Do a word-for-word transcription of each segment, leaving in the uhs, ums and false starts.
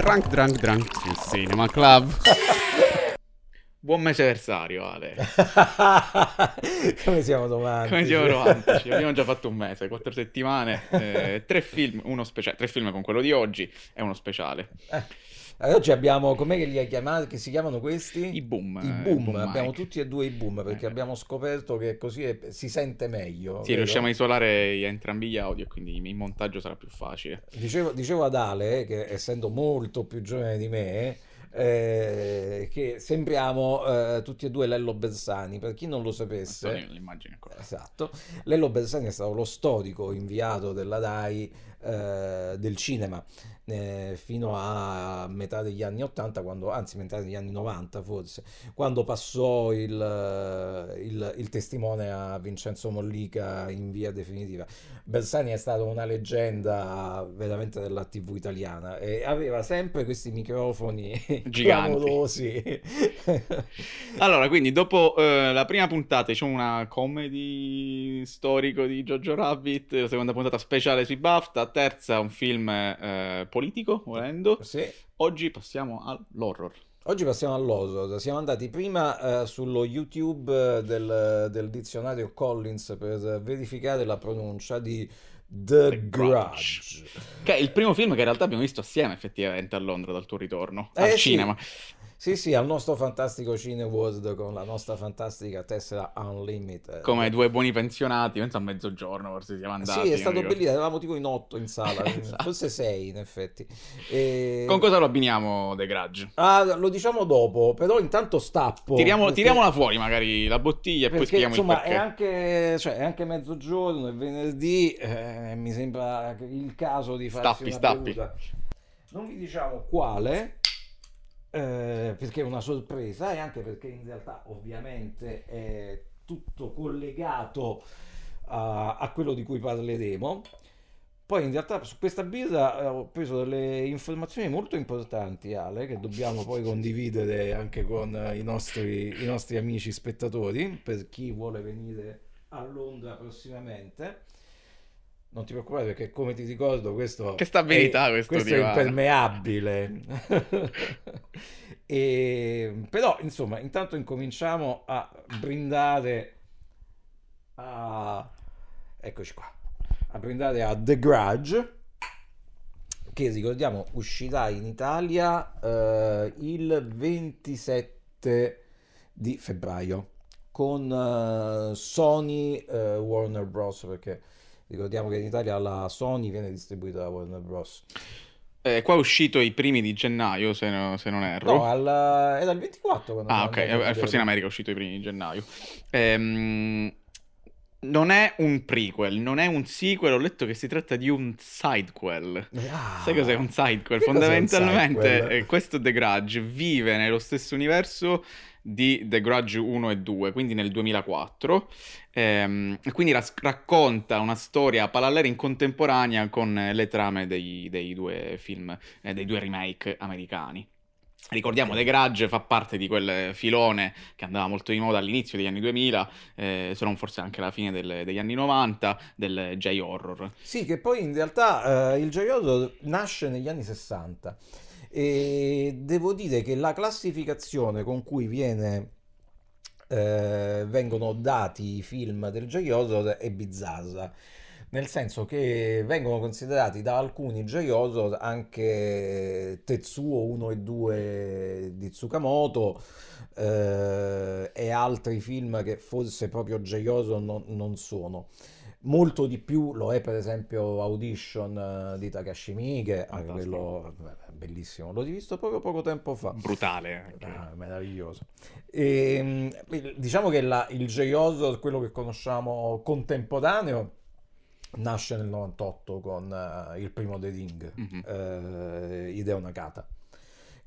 Drunk, drunk, drunk. Il cinema club. Buon mese anniversario, Ale. Come siamo domani? Come siamo romantici? Abbiamo già fatto un mese, quattro settimane, eh, tre film, uno speciale, tre film con quello di oggi e uno speciale. Eh, oggi abbiamo, com'è che li ha chiamati, che si chiamano questi? I boom. I boom, boom abbiamo Mike. Tutti e due i boom, perché eh. abbiamo scoperto che così è, si sente meglio. Sì, vero? Riusciamo a isolare entrambi gli audio, quindi il montaggio sarà più facile. Dicevo, dicevo ad Ale, che essendo molto più giovane di me... Eh, che sembriamo eh, tutti e due Lello Bersani, per chi non lo sapesse. L'immagine ancora. Esatto. Lello Bersani è stato lo storico inviato della D A I eh, del cinema eh, fino a metà degli anni ottanta, quando, anzi metà degli anni novanta forse, quando passò il, il, il testimone a Vincenzo Mollica in via definitiva. Bersani è stato una leggenda veramente della tivù italiana e aveva sempre questi microfoni giganti. Allora, quindi dopo eh, la prima puntata c'è una comedy storico di Giorgio Rabbit, la seconda puntata speciale sui BAFTA, terza un film eh, politico, volendo. Sì. Oggi passiamo all'horror. Oggi passiamo all'horror. Siamo andati prima eh, sullo YouTube del, del dizionario Collins per verificare la pronuncia di The, The Grudge. Grudge, che è il primo film che in realtà abbiamo visto assieme effettivamente a Londra dal tuo ritorno eh, al sì. cinema. Sì, sì, al nostro fantastico Cine World con la nostra fantastica Tessera Unlimited. Come due buoni pensionati, penso a mezzogiorno forse siamo andati. Sì, è stato bellissimo, eravamo tipo in otto in sala, esatto. Forse sei in effetti. E... Con cosa lo abbiniamo The Grudge? Ah, lo diciamo dopo, però intanto stappo. Tiriamo, perché... Tiriamola fuori magari la bottiglia e perché, poi spieghiamo il perché. Insomma, è anche, cioè, è anche mezzogiorno, è venerdì, eh, mi sembra il caso di farsi stappi, una stappi. Non vi diciamo quale... Eh, perché è una sorpresa e anche perché in realtà ovviamente è tutto collegato a, a quello di cui parleremo. Poi in realtà su questa birra ho preso delle informazioni molto importanti, Ale, che dobbiamo poi condividere anche con i nostri, i nostri amici spettatori, per chi vuole venire a Londra prossimamente. Non ti preoccupare, perché come ti ricordo questo che stabilità è, questo, questo è impermeabile. E, però insomma intanto incominciamo a brindare a eccoci qua a brindare a The Grudge, che ricordiamo uscirà in Italia eh, il ventisette di febbraio con eh, Sony eh, Warner Bros, perché ricordiamo che in Italia la Sony viene distribuita da Warner Bros. Eh, qua è uscito i primi di gennaio, se, no, se non erro. No, alla... è dal ventiquattro. Ah, ok, forse in America è uscito i primi di gennaio. Ehm... Non è un prequel, non è un sequel, ho letto che si tratta di un sidequel. Ah, sai cos'è un sidequel? Fondamentalmente un sidequel? Questo The Grudge vive nello stesso universo di The Grudge uno e due, quindi nel duemilaquattro, ehm, quindi ras- racconta una storia parallela in contemporanea con le trame dei, dei due film, eh, dei due remake americani. Ricordiamo The Grudge fa parte di quel filone che andava molto di moda all'inizio degli anni duemila, eh, se non forse anche alla fine del, degli anni novanta, del J-horror. Sì, che poi in realtà eh, il J-horror nasce negli anni sessanta e devo dire che la classificazione con cui viene eh, vengono dati i film del J-horror è bizzarra. Nel senso che vengono considerati da alcuni J-horror anche Tetsuo uno e due di Tsukamoto eh, e altri film che forse proprio J-horror non, non sono. Molto di più lo è per esempio Audition di Takashi Miike, anche quello bellissimo, l'ho visto proprio poco tempo fa. Brutale. Ah, meraviglioso. E, diciamo che la, il J-horror, quello che conosciamo contemporaneo, nasce nel novantotto con uh, il primo The Ring, mm-hmm. uh, Hideo Nakata,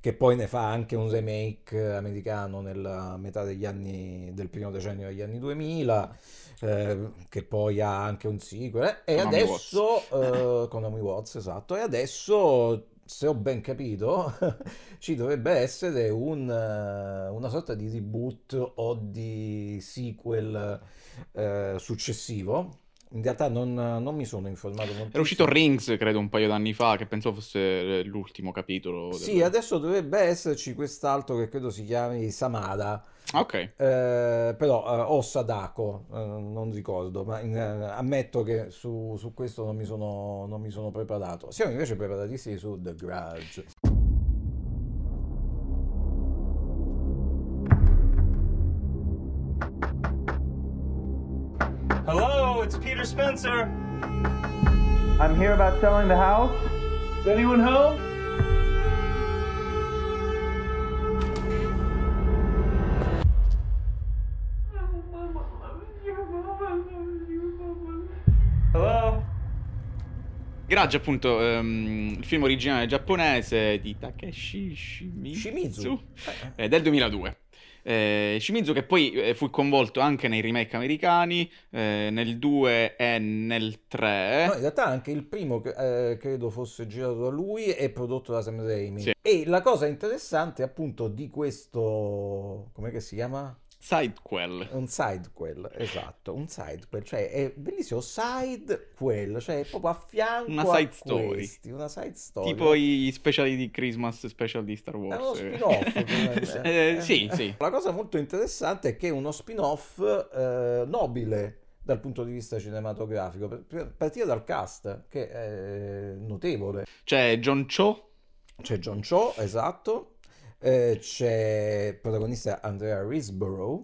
che poi ne fa anche un remake americano nella metà degli anni del primo decennio degli anni duemila, uh, che poi ha anche un sequel e con adesso uh, con Naomi Watts, esatto, e adesso se ho ben capito ci dovrebbe essere un, una sorta di reboot o di sequel uh, successivo. In realtà non, non mi sono informato moltissimo. Era uscito Rings, credo, un paio d'anni fa, che penso fosse l'ultimo capitolo. Sì, del... adesso dovrebbe esserci quest'altro che credo si chiami Samada. Ok. Eh, però, eh, o Sadako, eh, non ricordo, ma in, eh, ammetto che su, su questo non mi, sono, non mi sono preparato. Siamo invece preparatissimi su The Grudge. It's Peter Spencer. I'm here about selling the house. Is anyone home? Mama loves you, Mama loves you, Mama. Hello? Grudge, appunto, um, il film originale giapponese di Takeshi Shimizu, Shimizu. Eh, del duemiladue. Eh, Shimizu, che poi eh, fu coinvolto anche nei remake americani, eh, nel due e nel tre. No, in realtà anche il primo eh, credo fosse girato da lui e prodotto da Sam Raimi. Sì. E la cosa interessante, appunto, di questo, com'è che si chiama? Sidequel. Un sidequel, esatto, un sidequel, cioè è bellissimo, sidequel, cioè è proprio a fianco una side a story. Questi, una side story. Tipo i speciali di Christmas, special di Star Wars. È uno spin-off. eh, sì, sì. La cosa molto interessante è che è uno spin-off eh, nobile dal punto di vista cinematografico, per partire dal cast, che è notevole. C'è John Cho. C'è John Cho, esatto. C'è il protagonista Andrea Riseborough,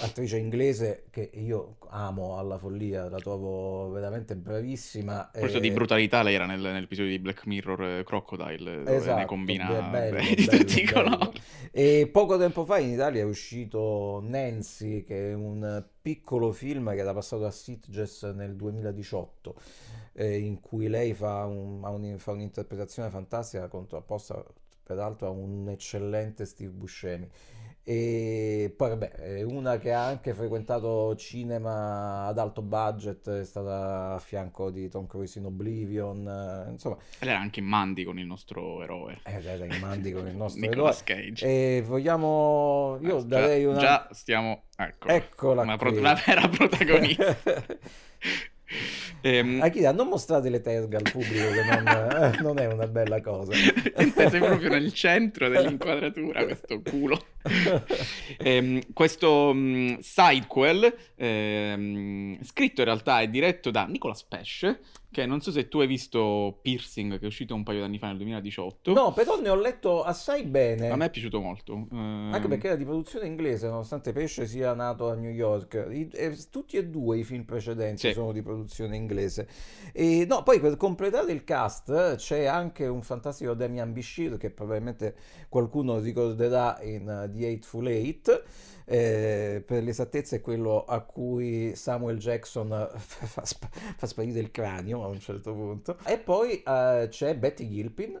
attrice inglese che io amo alla follia, la trovo veramente bravissima. Questo e... di brutalità lei era nel, nell'episodio di Black Mirror Crocodile, dove esatto, ne combina bello, bello, di tutti i colori. E poco tempo fa in Italia è uscito Nancy, che è un piccolo film che era passato a Sitges nel duemiladiciotto, eh, in cui lei fa, un, un, fa un'interpretazione fantastica contrapposta peraltro a un eccellente Steve Buscemi. E poi vabbè, è una che ha anche frequentato cinema ad alto budget, è stata a fianco di Tom Cruise in Oblivion, insomma. Ed era anche in Mandy con il nostro eroe. Ed era in Mandy con il nostro Nicolas eroe. Nicolas Cage. E vogliamo... Io ah, darei già, una... Già stiamo... Ecco, eccola una, pro... una vera protagonista. Ehm... Akira, non mostrate le terga al pubblico, che non, non è una bella cosa. Sei proprio nel centro dell'inquadratura, questo culo. ehm, questo um, sidequel, ehm, scritto in realtà e diretto da Nicolas Pesce, che non so se tu hai visto Piercing, che è uscito un paio d'anni fa nel duemiladiciotto. No, però ne ho letto assai bene. A me è piaciuto molto. Ehm... Anche perché era di produzione inglese, nonostante Pesce sia nato a New York. I, eh, tutti e due i film precedenti sì. sono di produzione inglese. E no, poi per completare il cast c'è anche un fantastico Damian Bichir, che probabilmente qualcuno ricorderà in uh, The Hateful Eight. Eh, per l'esattezza è quello a cui Samuel Jackson fa, sp- fa sparire il cranio a un certo punto. E poi eh, c'è Betty Gilpin,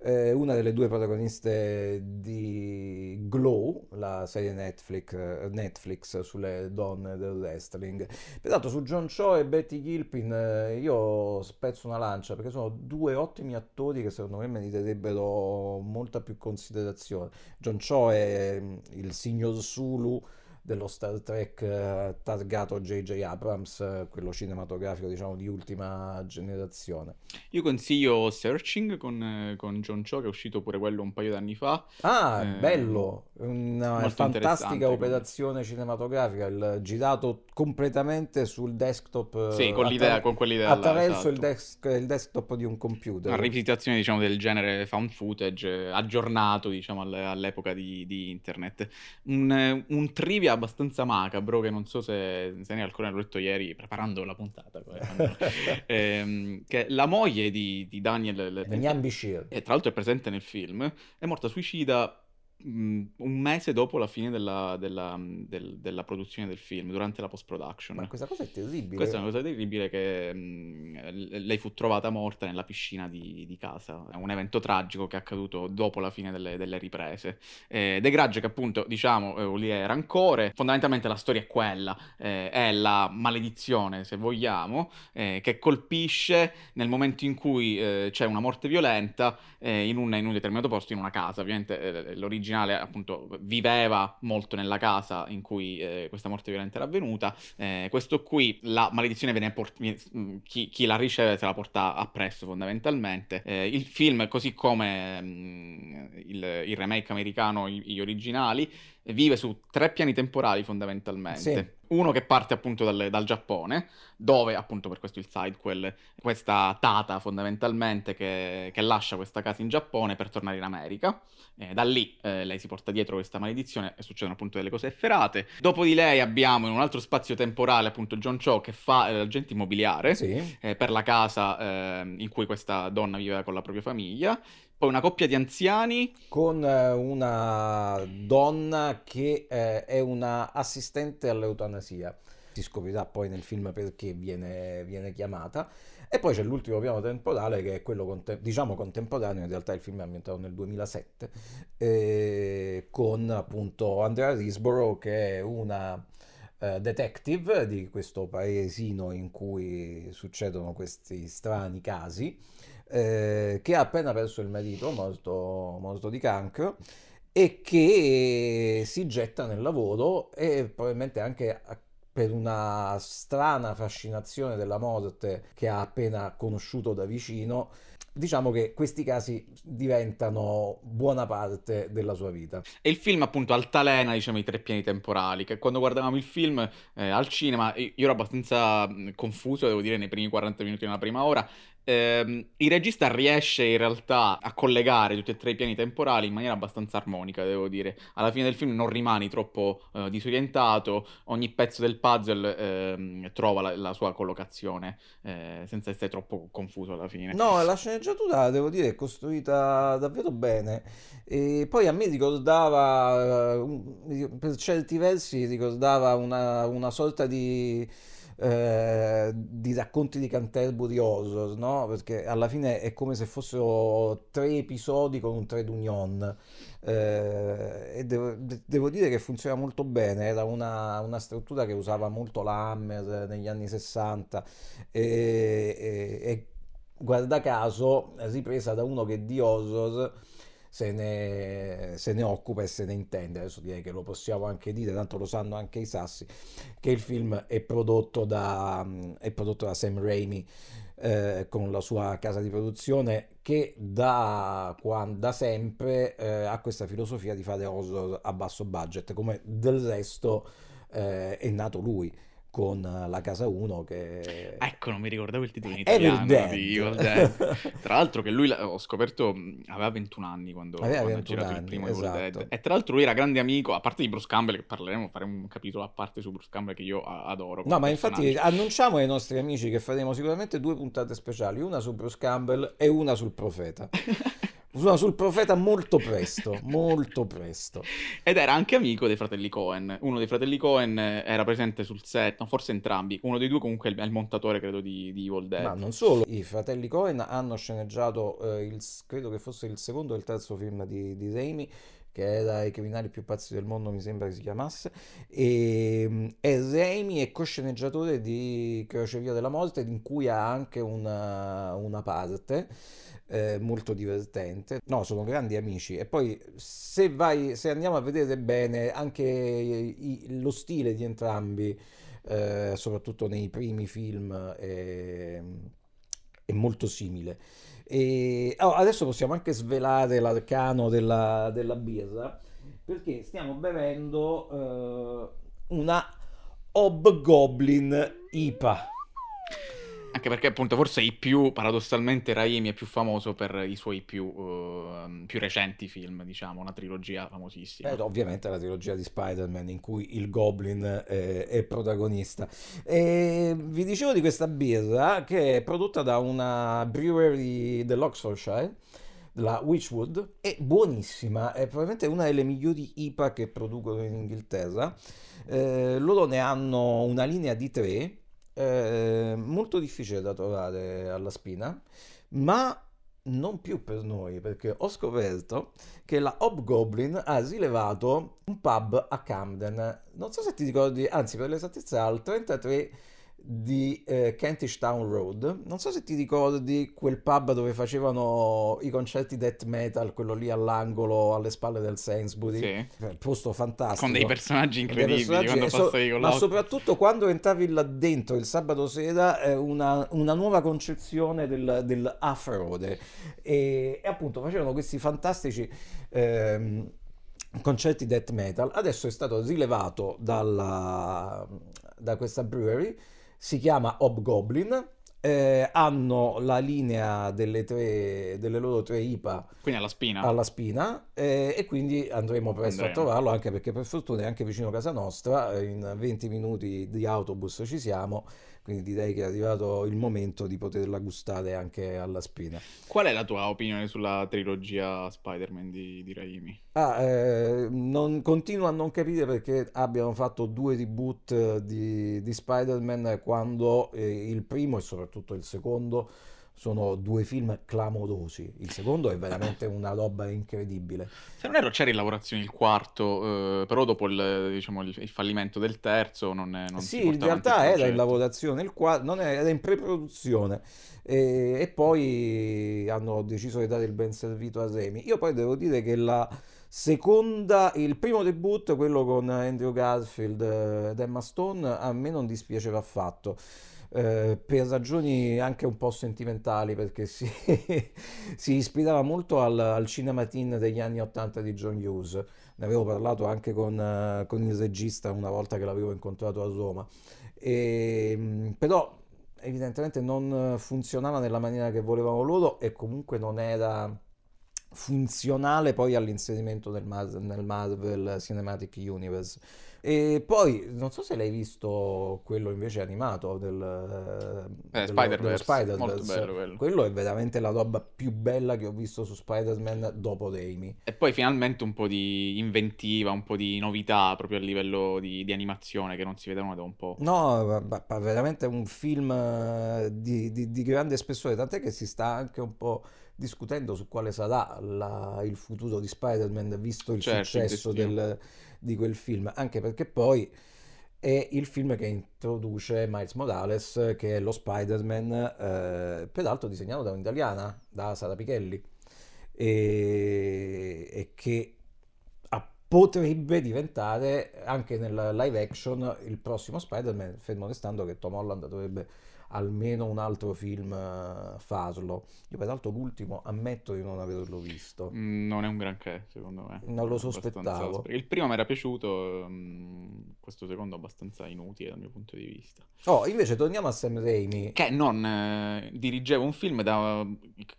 eh, una delle due protagoniste di Glow, la serie Netflix, Netflix sulle donne del wrestling. Peraltro su John Cho e Betty Gilpin eh, io spezzo una lancia, perché sono due ottimi attori che secondo me meriterebbero molta più considerazione. John Cho è il signor Sulu dello Star Trek eh, targato J J Abrams, eh, quello cinematografico, diciamo, di ultima generazione. Io consiglio Searching con, eh, con John Cho, che è uscito pure quello un paio d'anni fa. Ah, eh, bello! Una fantastica operazione cinematografica, il, girato completamente sul desktop. Sì, con l'idea, attra- con quell'idea. Attraverso là, esatto. il, des- il desktop di un computer. Una rivisitazione, diciamo, del genere found footage, eh, aggiornato, diciamo, all- all'epoca di, di internet. Un, eh, un trivia abbastanza macabro, che non so se, se ne alcune l'ho letto ieri preparando la puntata, ehm, che la moglie di, di Daniel Damian Bichir, e tra l'altro è presente nel film, è morta suicida mh, un mese dopo la fine della, della, del, della produzione del film, durante la post-production. Ma questa cosa è terribile. Questa è una cosa terribile, che mh, lei fu trovata morta nella piscina di, di casa. È un evento tragico che è accaduto dopo la fine delle, delle riprese. Eh, The Grudge, che appunto, diciamo, eh, lì è rancore. Fondamentalmente la storia è quella, eh, è la maledizione, se vogliamo, eh, che colpisce nel momento in cui eh, c'è una morte violenta eh, in, un, in un determinato posto, in una casa. Ovviamente eh, l'origine originale appunto viveva molto nella casa in cui eh, questa morte violenta era avvenuta, eh, questo qui la maledizione viene port- chi, chi la riceve se la porta appresso fondamentalmente. Eh, il film, così come mh, il, il remake americano, gli, gli originali, vive su tre piani temporali fondamentalmente. Sì. Uno che parte appunto dal, dal Giappone, dove appunto per questo il sidequel, questa tata fondamentalmente che, che lascia questa casa in Giappone per tornare in America. Eh, da lì eh, lei si porta dietro questa maledizione e succedono appunto delle cose efferate. Dopo di lei abbiamo in un altro spazio temporale appunto John Cho che fa eh, l'agente immobiliare, sì, eh, per la casa eh, in cui questa donna viveva con la propria famiglia. Poi una coppia di anziani con una donna che eh, è una assistente all'eutanasia, si scoprirà poi nel film perché viene, viene chiamata. E poi c'è l'ultimo piano temporale che è quello conte- diciamo contemporaneo, in realtà il film è ambientato nel duemilasette, eh, con appunto Andrea Riseborough che è una eh, detective di questo paesino in cui succedono questi strani casi. Eh, che ha appena perso il marito morto, morto di cancro, e che si getta nel lavoro, e probabilmente anche per una strana fascinazione della morte che ha appena conosciuto da vicino. Diciamo che questi casi diventano buona parte della sua vita. E il film appunto altalena, diciamo, i tre piani temporali, che quando guardavamo il film eh, al cinema, io ero abbastanza confuso, devo dire, nei primi quaranta minuti della prima ora. Eh, il regista riesce in realtà a collegare tutti e tre i piani temporali in maniera abbastanza armonica, devo dire. Alla fine del film non rimani troppo eh, disorientato, ogni pezzo del puzzle eh, trova la, la sua collocazione eh, senza essere troppo confuso alla fine. No, la sceneggiatura devo dire è costruita davvero bene, e poi a me ricordava, per certi versi ricordava una, una sorta di eh, di racconti di Canterbury Horror, no? Perché alla fine è come se fossero tre episodi con un trait d'union, eh, e devo, devo dire che funziona molto bene. Era una, una struttura che usava molto la Hammer negli anni sessanta e, e, e guarda caso ripresa da uno che di horror se ne, se ne occupa e se ne intende. Adesso direi che lo possiamo anche dire, tanto lo sanno anche i sassi, che il film è prodotto da, è prodotto da Sam Raimi eh, con la sua casa di produzione, che da, da sempre eh, ha questa filosofia di fare horror a basso budget, come del resto eh, è nato lui con la casa uno che... Ecco, non mi ricordavo il titolo in italiano di Evil Dead. Tra l'altro che lui, ho scoperto, aveva ventuno anni quando, aveva quando ventuno ha girato anni, il primo esatto. Evil Dead. E tra l'altro lui era grande amico, a parte di Bruce Campbell, che parleremo, faremo un capitolo a parte su Bruce Campbell che io adoro. No, ma infatti annunciamo ai nostri amici che faremo sicuramente due puntate speciali, una su Bruce Campbell e una sul Profeta. Sul Profeta molto presto, molto presto. Ed era anche amico dei fratelli Coen. Uno dei fratelli Coen era presente sul set, no, forse entrambi. Uno dei due comunque è il montatore, credo, di, di Evil Dead. Ma non solo. I fratelli Coen hanno sceneggiato, eh, il, credo che fosse il secondo o il terzo film di, di Raimi, che era I criminali più pazzi del mondo, mi sembra che si chiamasse, e, e Raimi è cosceneggiatore di Crocevia della Morte, in cui ha anche una, una parte eh, molto divertente. No, sono grandi amici. E poi se, vai, se andiamo a vedere bene anche i, lo stile di entrambi, eh, soprattutto nei primi film, eh, è molto simile. E adesso possiamo anche svelare l'arcano della, della birra, perché stiamo bevendo eh, una Hobgoblin I P A. Anche perché appunto forse i più, paradossalmente Raimi è più famoso per i suoi più, uh, più recenti film, diciamo, una trilogia famosissima. Ed ovviamente la trilogia di Spider-Man in cui il Goblin eh, è protagonista. E vi dicevo di questa birra che è prodotta da una brewery dell'Oxfordshire, la Witchwood, è buonissima, è probabilmente una delle migliori I P A che producono in Inghilterra. Eh, loro ne hanno una linea di tre. Eh, molto difficile da trovare alla spina, ma non più per noi, perché ho scoperto che la Hobgoblin ha rilevato un pub a Camden, non so se ti ricordi, anzi per l'esattezza al trentatré di eh, Kentish Town Road. Non so se ti ricordi quel pub dove facevano i concerti death metal, quello lì all'angolo alle spalle del Sainsbury. Sì. Un posto fantastico. Con dei personaggi incredibili, dei personaggi, quando so, passavi con l'auto. Ma soprattutto quando entravi là dentro il sabato sera, eh, una, una nuova concezione del, del afrode. E, e appunto facevano questi fantastici... Ehm, concerti death metal. Adesso è stato rilevato dalla, da questa brewery, si chiama Hobgoblin, eh, hanno la linea delle tre delle loro tre I P A, quindi alla spina, alla spina eh, e quindi andremo presto andremo. a trovarlo, anche perché per fortuna è anche vicino a casa nostra, in venti minuti di autobus ci siamo, quindi direi che è arrivato il momento di poterla gustare anche alla spina. Qual è la tua opinione sulla trilogia Spider-Man di, di Raimi? Ah, eh, non, continuo a non capire perché abbiano fatto due reboot di, di Spider-Man, quando eh, il primo e soprattutto il secondo sono due film clamorosi. Il secondo è veramente una roba incredibile. Se non ero c'era in lavorazione il quarto, eh, però dopo il, diciamo, il, il fallimento del terzo non, è, non sì, si in realtà era in lavorazione il quarto, non era, era in pre-produzione, e, e poi hanno deciso di dare il ben servito a Raimi. Io poi devo dire che la seconda, il primo debutto, quello con Andrew Garfield ed Emma Stone, a me non dispiaceva affatto. Eh, per ragioni anche un po' sentimentali, perché si, si ispirava molto al, al cinema teen degli anni ottanta di John Hughes. Ne avevo parlato anche con, uh, con il regista una volta che l'avevo incontrato a Roma, e, però evidentemente non funzionava nella maniera che volevano loro, e comunque non era funzionale poi all'inserimento nel, Mar- nel Marvel Cinematic Universe. E poi non so se l'hai visto quello invece animato del, eh, del Spider-Verse, Spider-Verse. Molto bello quello. Quello è veramente la roba più bella che ho visto su Spider-Man dopo Raimi. E poi finalmente un po' di inventiva, un po' di novità proprio a livello di, di animazione, che non si vedevano da un po'. No, ma, ma, ma veramente un film di, di, di grande spessore, tant'è che si sta anche un po' discutendo su quale sarà la, il futuro di Spider-Man, visto il certo, successo del, di quel film, anche perché poi è il film che introduce Miles Morales, che è lo Spider-Man, eh, peraltro disegnato da un'italiana, da Sara Pichelli, e, e che a, potrebbe diventare anche nel live action il prossimo Spider-Man, fermo restando che Tom Holland dovrebbe almeno un altro film farlo. Io peraltro l'ultimo ammetto di non averlo visto. Non è un granché, secondo me. Non lo sospettavo. Il primo mi era piaciuto, questo secondo abbastanza inutile dal mio punto di vista. Oh, invece torniamo a Sam Raimi, che non eh, dirigeva un film da,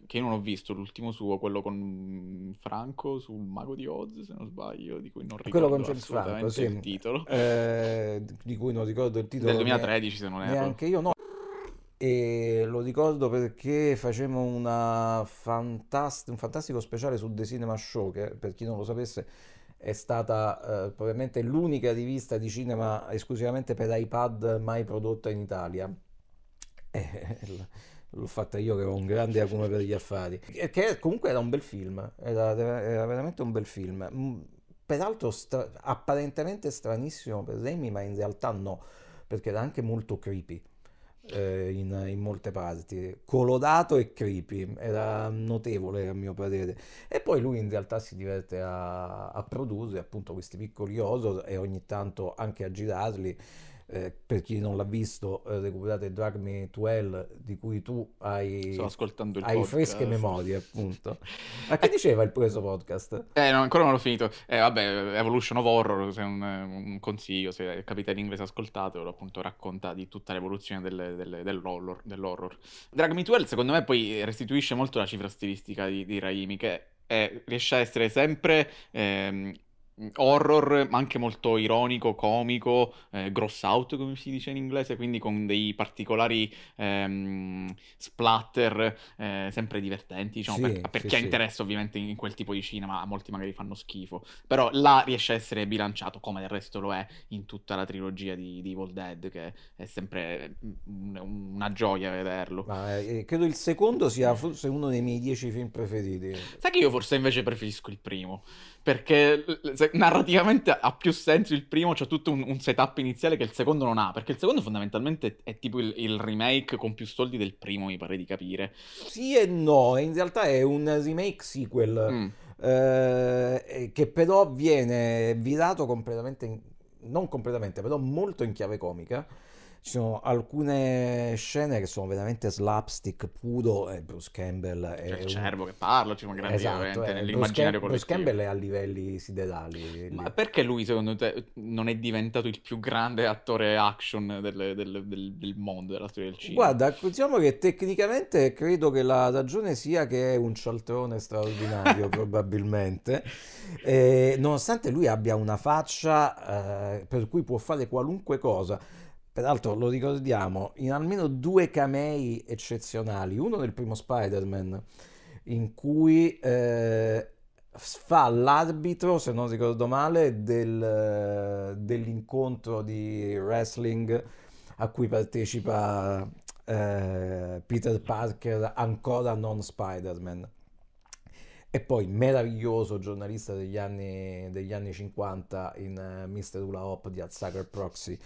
che non ho visto, l'ultimo suo, quello con Franco sul Mago di Oz, se non sbaglio, di cui non ricordo quello con assolutamente Franco, sì. il titolo eh, di cui non ricordo il titolo, del duemilatredici se non erro. Neanche io, no. E lo ricordo perché facemmo una fantast- un fantastico speciale su The Cinema Show, che per chi non lo sapesse è stata eh, probabilmente l'unica rivista di cinema esclusivamente per iPad mai prodotta in Italia. Eh, l'ho fatta io che ho un grande acume per gli affari, che comunque era un bel film, era, era veramente un bel film, peraltro stra- apparentemente stranissimo per Raimi, ma in realtà no, perché era anche molto creepy. In, in molte parti, colorato e creepy, era notevole a mio parere. E poi lui in realtà si diverte a, a produrre appunto questi piccoli horror, e ogni tanto anche a girarli. Eh, per chi non l'ha visto, eh, recuperate Drag Me to Hell, di cui tu hai, sto ascoltando il hai podcast. Fresche memorie, appunto. Ma che diceva il preso podcast? Eh, no, ancora non l'ho finito. Eh, vabbè, Evolution of Horror, se un, un consiglio, se capita in inglese ascoltatelo, appunto racconta di tutta l'evoluzione del, del, dell'horror, dell'horror. Drag Me to Hell, secondo me, poi restituisce molto la cifra stilistica di, di Raimi, che è, riesce a essere sempre... Ehm, horror, ma anche molto ironico, comico, eh, gross out come si dice in inglese, quindi con dei particolari ehm, splatter eh, sempre divertenti, diciamo, sì, per, per sì, chi ha sì. interesse ovviamente in quel tipo di cinema. A molti magari fanno schifo, però là riesce a essere bilanciato, come del resto lo è in tutta la trilogia di, di Evil Dead, che è sempre una gioia vederlo. Ma, eh, credo il secondo sia forse uno dei miei dieci film preferiti. Sai che io forse invece preferisco il primo, perché eh, narrativamente ha più senso il primo, c'è tutto un, un setup iniziale che il secondo non ha, perché il secondo fondamentalmente è tipo il, il remake con più soldi del primo, mi pare di capire. Sì e no, in realtà è un remake sequel mm. eh, che però viene virato completamente, in, non completamente, però molto in chiave comica. Ci sono alcune scene che sono veramente slapstick puro, e Bruce Campbell è il cervo un... che parla, ci sono grandi esatto, eh, nell'immaginario Bruce collettivo. Bruce Campbell è a livelli siderali. Ma perché lui secondo te non è diventato il più grande attore action del, del, del, del mondo, della storia del cinema? Guarda, diciamo che tecnicamente credo che la ragione sia che è un cialtrone straordinario probabilmente, e, nonostante lui abbia una faccia eh, per cui può fare qualunque cosa. Peraltro lo ricordiamo in almeno due camei eccezionali, uno nel primo Spider-Man in cui eh, fa l'arbitro, se non ricordo male, del, dell'incontro di wrestling a cui partecipa eh, Peter Parker ancora non Spider-Man, e poi meraviglioso giornalista degli anni, degli anni cinquanta in uh, mister Hula Hoop di Sucker Proxy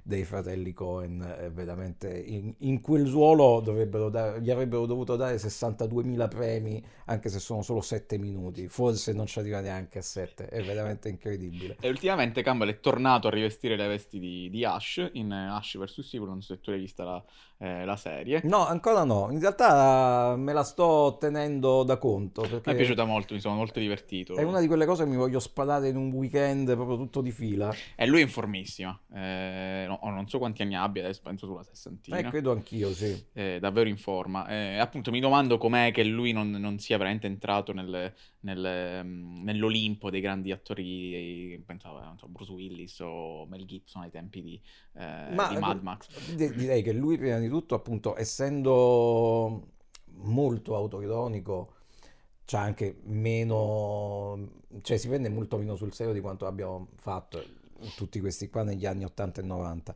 dei fratelli Coen. Veramente in, in quel ruolo dovrebbero dare, gli avrebbero dovuto dare sessantaduemila premi, anche se sono solo sette minuti, forse non ci arriva neanche a sette, è veramente incredibile. E ultimamente Campbell è tornato a rivestire le vesti di, di Ash in Ash vs Evil, non so se tu l'hai vista la, eh, la serie. No, ancora no, in realtà me la sto tenendo da conto perché mi è piaciuta molto, mi sono molto divertito, è una di quelle cose che mi voglio sparare in un weekend proprio tutto di fila. E lui è informissima, eh, no. Oh, non so quanti anni abbia adesso, penso sulla sessantina. Eh, credo anch'io, sì. Eh, davvero in forma. Eh, appunto, mi domando com'è che lui non, non sia veramente entrato nel, nel, nell'Olimpo dei grandi attori, pensavo, non so, Bruce Willis o Mel Gibson ai tempi di, eh, Ma, di Mad Max. D- direi che lui, prima di tutto, appunto, essendo molto autoironico, c'ha anche meno... cioè si prende molto meno sul serio di quanto abbiamo fatto tutti questi qua negli anni ottanta e novanta,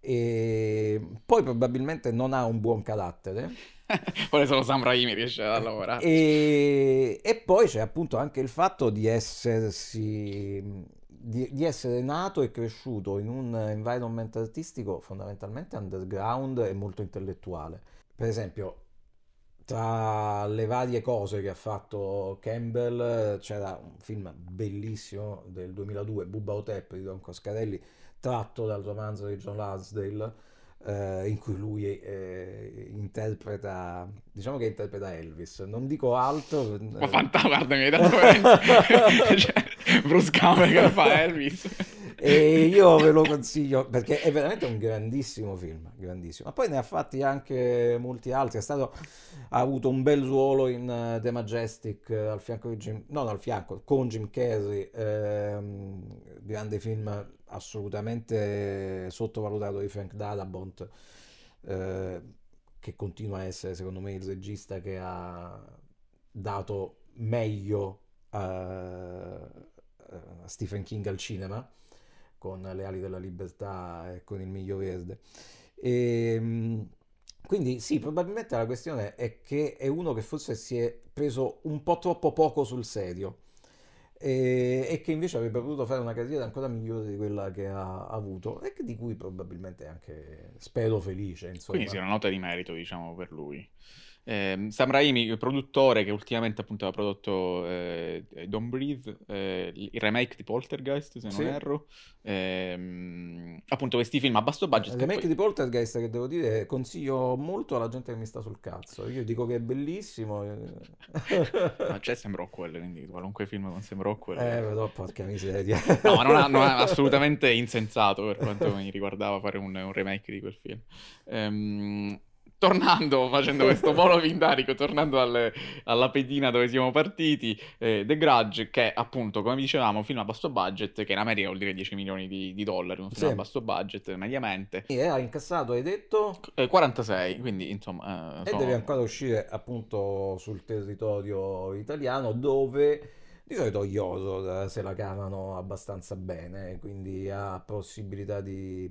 e poi probabilmente non ha un buon carattere. Poi solo Sam Raimi riesce a lavorare. E, e poi c'è appunto anche il fatto di essersi di, di essere nato e cresciuto in un environment artistico fondamentalmente underground e molto intellettuale. Per esempio, tra le varie cose che ha fatto Campbell c'era un film bellissimo del duemiladue, Bubba Hotep di Don Coscarelli, tratto dal romanzo di John Lansdale, eh, in cui lui eh, interpreta, diciamo che interpreta Elvis, non dico altro. Ma fanta, guarda, mi hai dato cioè, Bruce Campbell che fa Elvis. E io ve lo consiglio perché è veramente un grandissimo film, grandissimo. Ma poi ne ha fatti anche molti altri. È stato, ha avuto un bel ruolo in The Majestic al fianco di Jim, non al fianco, con Jim Carrey, ehm, grande film assolutamente sottovalutato di Frank Darabont, eh, che continua a essere secondo me il regista che ha dato meglio a, a Stephen King al cinema, con Le ali della libertà e con Il miglio verde. E quindi sì, probabilmente la questione è che è uno che forse si è preso un po' troppo poco sul serio e, e che invece avrebbe potuto fare una carriera ancora migliore di quella che ha avuto e di cui probabilmente anche spero felice, insomma. Quindi sì, una nota di merito, diciamo, per lui. Eh, Sam Raimi, produttore che ultimamente appunto aveva prodotto eh, Don't Breathe, eh, il remake di Poltergeist, se non sì. erro, eh, appunto questi film a basso budget. Il remake poi... di Poltergeist, che devo dire consiglio molto alla gente che mi sta sul cazzo, io dico che è bellissimo. Ma c'è Sam Rockwell, quindi qualunque film con Sam Rockwell eh però porca miseria. No, ma non ha, non ha assolutamente insensato per quanto mi riguardava fare un, un remake di quel film. ehm Tornando, facendo questo volo vindarico, tornando al, alla pedina dove siamo partiti, eh, The Grudge, che appunto, come dicevamo, film a basso budget, che in America vuol dire dieci milioni di, di dollari, un film sì. a basso budget, mediamente. E ha incassato, hai detto? Eh, quarantasei, quindi insomma... Eh, e sono... deve ancora uscire appunto sul territorio italiano, dove di solito gli horror se la cavano abbastanza bene, quindi ha possibilità di...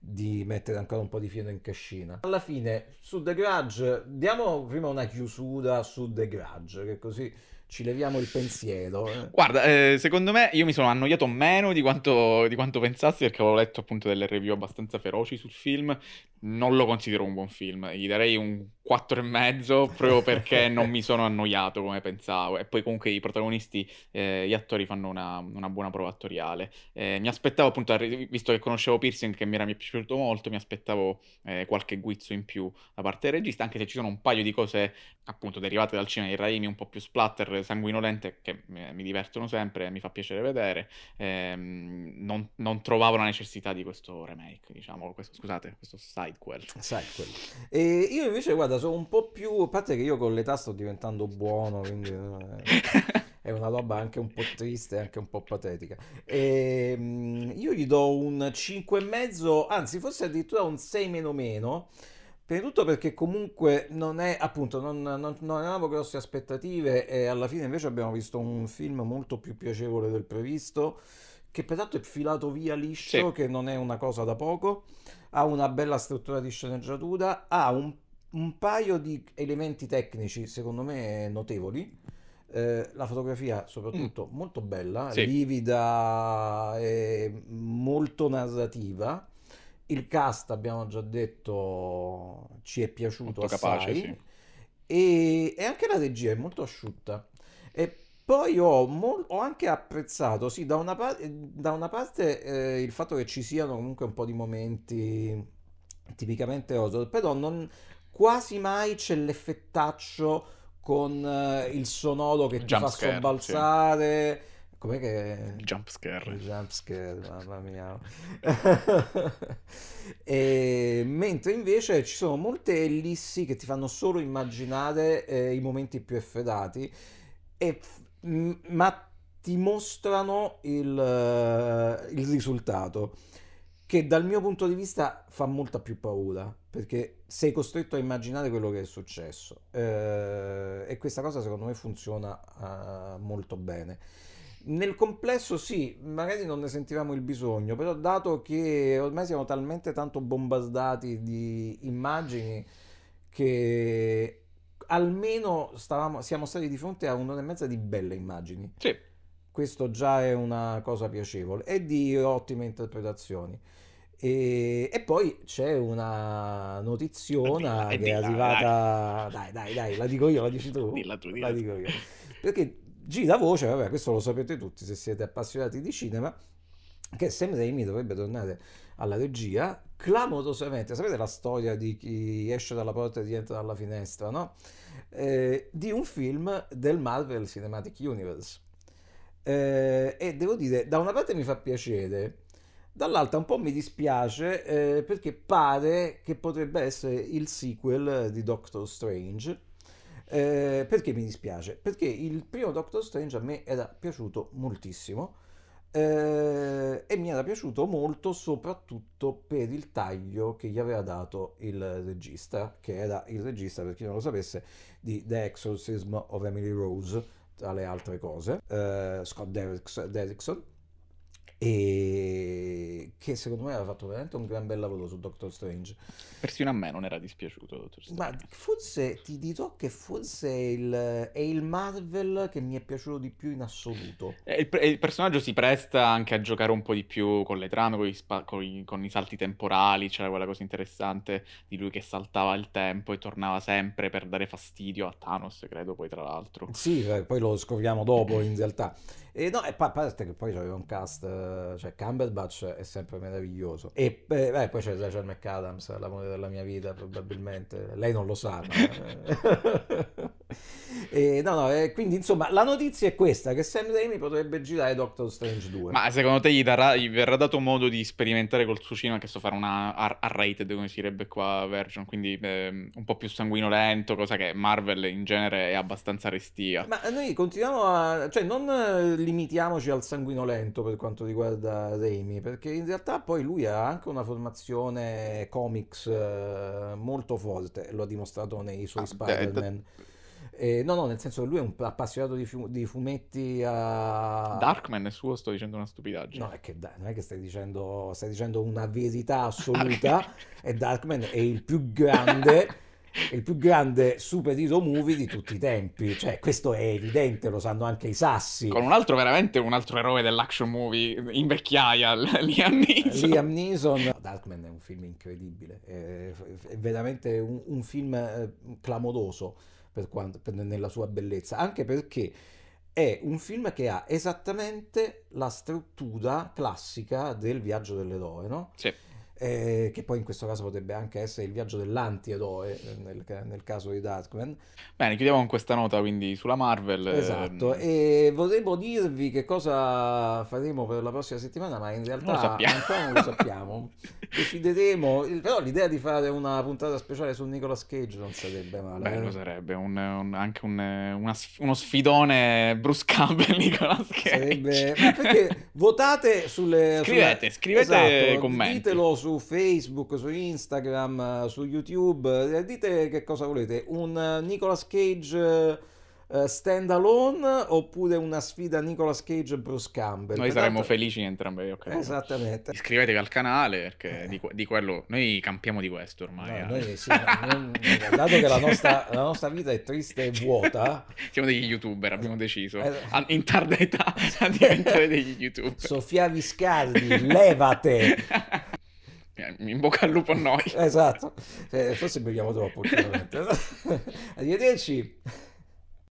di mettere ancora un po' di fieno in cascina. Alla fine su The Grudge diamo prima una chiusura su The Grudge, che così ci leviamo il pensiero. Guarda, eh, secondo me io mi sono annoiato meno di quanto, di quanto pensassi, perché avevo letto appunto delle review abbastanza feroci sul film. Non lo considero un buon film, gli darei un quattro e mezzo proprio perché non mi sono annoiato come pensavo, e poi comunque i protagonisti, eh, gli attori fanno una, una buona prova attoriale. Eh, mi aspettavo appunto, visto che conoscevo Piercing, che mi era mi è piaciuto molto, mi aspettavo eh, qualche guizzo in più da parte del regista, anche se ci sono un paio di cose appunto derivate dal cinema di Raimi, un po' più splatter, sanguinolente, che mi divertono sempre, mi fa piacere vedere. Eh, non, non trovavo la necessità di questo remake, diciamo, questo, scusate, questo sidequel. Sidequel. E io invece, guarda, sono un po' più, a parte che io con l'età sto diventando buono, quindi è una roba anche un po' triste, anche un po' patetica. E io gli do un cinque e mezzo, anzi forse addirittura un sei meno meno, per tutto perché comunque non è, appunto, non, non, non avevamo grosse aspettative e alla fine invece abbiamo visto un film molto più piacevole del previsto, che peraltro è filato via liscio, sì, che non è una cosa da poco, ha una bella struttura di sceneggiatura, ha un, un paio di elementi tecnici secondo me notevoli, eh, la fotografia soprattutto mm. molto bella, sì, vivida e molto narrativa. Il cast, abbiamo già detto, ci è piaciuto molto assai, capace, sì, e, e anche la regia è molto asciutta. E poi ho, mol, ho anche apprezzato, sì, da una, par- da una parte eh, il fatto che ci siano comunque un po' di momenti tipicamente horror, però non, quasi mai c'è l'effettaccio con eh, il sonoro che ti fa sobbalzare... Sì. Com'è che... Jump scare. Jump scare, mamma mia. E... mentre invece ci sono molte ellissi che ti fanno solo immaginare eh, i momenti più effedati, e... ma ti mostrano il, uh, il risultato, che dal mio punto di vista fa molta più paura, perché sei costretto a immaginare quello che è successo. Eh, e questa cosa secondo me funziona uh, molto bene. Nel complesso sì, magari non ne sentivamo il bisogno, però dato che ormai siamo talmente tanto bombardati di immagini che almeno stavamo, siamo stati di fronte a un'ora e mezza di belle immagini. Sì. Questo già è una cosa piacevole, e di ottime interpretazioni. E, e poi c'è una notiziona dilla, che dilla, è arrivata... Dai. dai, dai, dai, la dico io, la dici tu. Dilla tu, dilla la dico io. Perché... gira voce, vabbè, questo lo sapete tutti se siete appassionati di cinema, che Sam Raimi dovrebbe tornare alla regia clamorosamente. Sapete la storia di chi esce dalla porta e rientra dalla finestra, no? Eh, di un film del Marvel Cinematic Universe. Eh, e devo dire, da una parte mi fa piacere, dall'altra un po' mi dispiace, eh, perché pare che potrebbe essere il sequel di Doctor Strange. Eh, perché mi dispiace? Perché il primo Doctor Strange a me era piaciuto moltissimo, eh, e mi era piaciuto molto soprattutto per il taglio che gli aveva dato il regista, che era il regista, per chi non lo sapesse, di The Exorcism of Emily Rose, tra le altre cose, eh, Scott Derrickson, e che secondo me aveva fatto veramente un gran bel lavoro su Doctor Strange. Persino a me non era dispiaciuto Doctor Strange. Ma forse ti dirò che forse è il, è il Marvel che mi è piaciuto di più in assoluto. E il, il personaggio si presta anche a giocare un po' di più con le trame, con, gli spa, con, i, con i salti temporali. C'era quella cosa interessante di lui che saltava il tempo e tornava sempre per dare fastidio a Thanos, credo, poi tra l'altro. Sì, poi lo scopriamo dopo in realtà. E no, e a parte che poi c'aveva un cast, cioè Cumberbatch è sempre meraviglioso, e eh, poi c'è Rachel McAdams, l'amore della mia vita, probabilmente lei non lo sa, ma... e, no, no, e quindi insomma la notizia è questa, che Sam Raimi potrebbe girare Doctor Strange due. Ma secondo te gli, darà, gli verrà dato modo di sperimentare col suo cinema, che so fare una R-rated, come si direbbe qua, version, quindi eh, un po' più sanguinolento, cosa che Marvel in genere è abbastanza restia. Ma noi continuiamo a, cioè non limitiamoci al sanguinolento per quanto riguarda Raimi, perché in realtà poi lui ha anche una formazione comics eh, molto forte, lo ha dimostrato nei suoi ah, Spider-Man. Eh, no, no, nel senso che lui è un appassionato di, fium- di fumetti a... Darkman è suo, sto dicendo una stupidaggine. No, è che dai, non è che stai dicendo, stai dicendo una verità assoluta. E Darkman è il più grande il più grande superhero movie di tutti i tempi, cioè questo è evidente, lo sanno anche i sassi. Con un altro veramente un altro eroe dell'action movie in vecchiaia, Liam Neeson. Liam Neeson. Darkman è un film incredibile, è, è veramente un, un film clamoroso per quanto, per, nella sua bellezza, anche perché è un film che ha esattamente la struttura classica del viaggio dell'eroe, no? Sì. Eh, che poi in questo caso potrebbe anche essere il viaggio dell'antieroe nel, nel caso di Darkman. Bene, chiudiamo con questa nota quindi sulla Marvel. Esatto, ehm... e vorremmo dirvi che cosa faremo per la prossima settimana, ma in realtà non ancora non lo sappiamo. Decideremo, però l'idea di fare una puntata speciale su Nicolas Cage non sarebbe male. Bello, eh? Sarebbe un, un, anche un, una, uno sfidone Bruce Campbell Nicolas Cage. Sarebbe... Ma perché votate sulle... Scrivete, sulle... scrivete esatto, commenti. Ditelo su su Facebook, su Instagram, su YouTube, dite che cosa volete, un Nicolas Cage stand alone oppure una sfida Nicolas Cage e Bruce Campbell. Noi pertanto... saremmo felici in entrambi, okay. Esattamente. Iscrivetevi al canale perché eh. di, di quello noi campiamo di questo ormai. No, noi, sì, non, dato che la nostra, la nostra vita è triste e vuota. Siamo degli youtuber, abbiamo deciso a, in tarda età a diventare degli youtuber. Sofia Viscardi, levate! In bocca al lupo a noi. Esatto, eh, forse beviamo troppo. Arrivederci.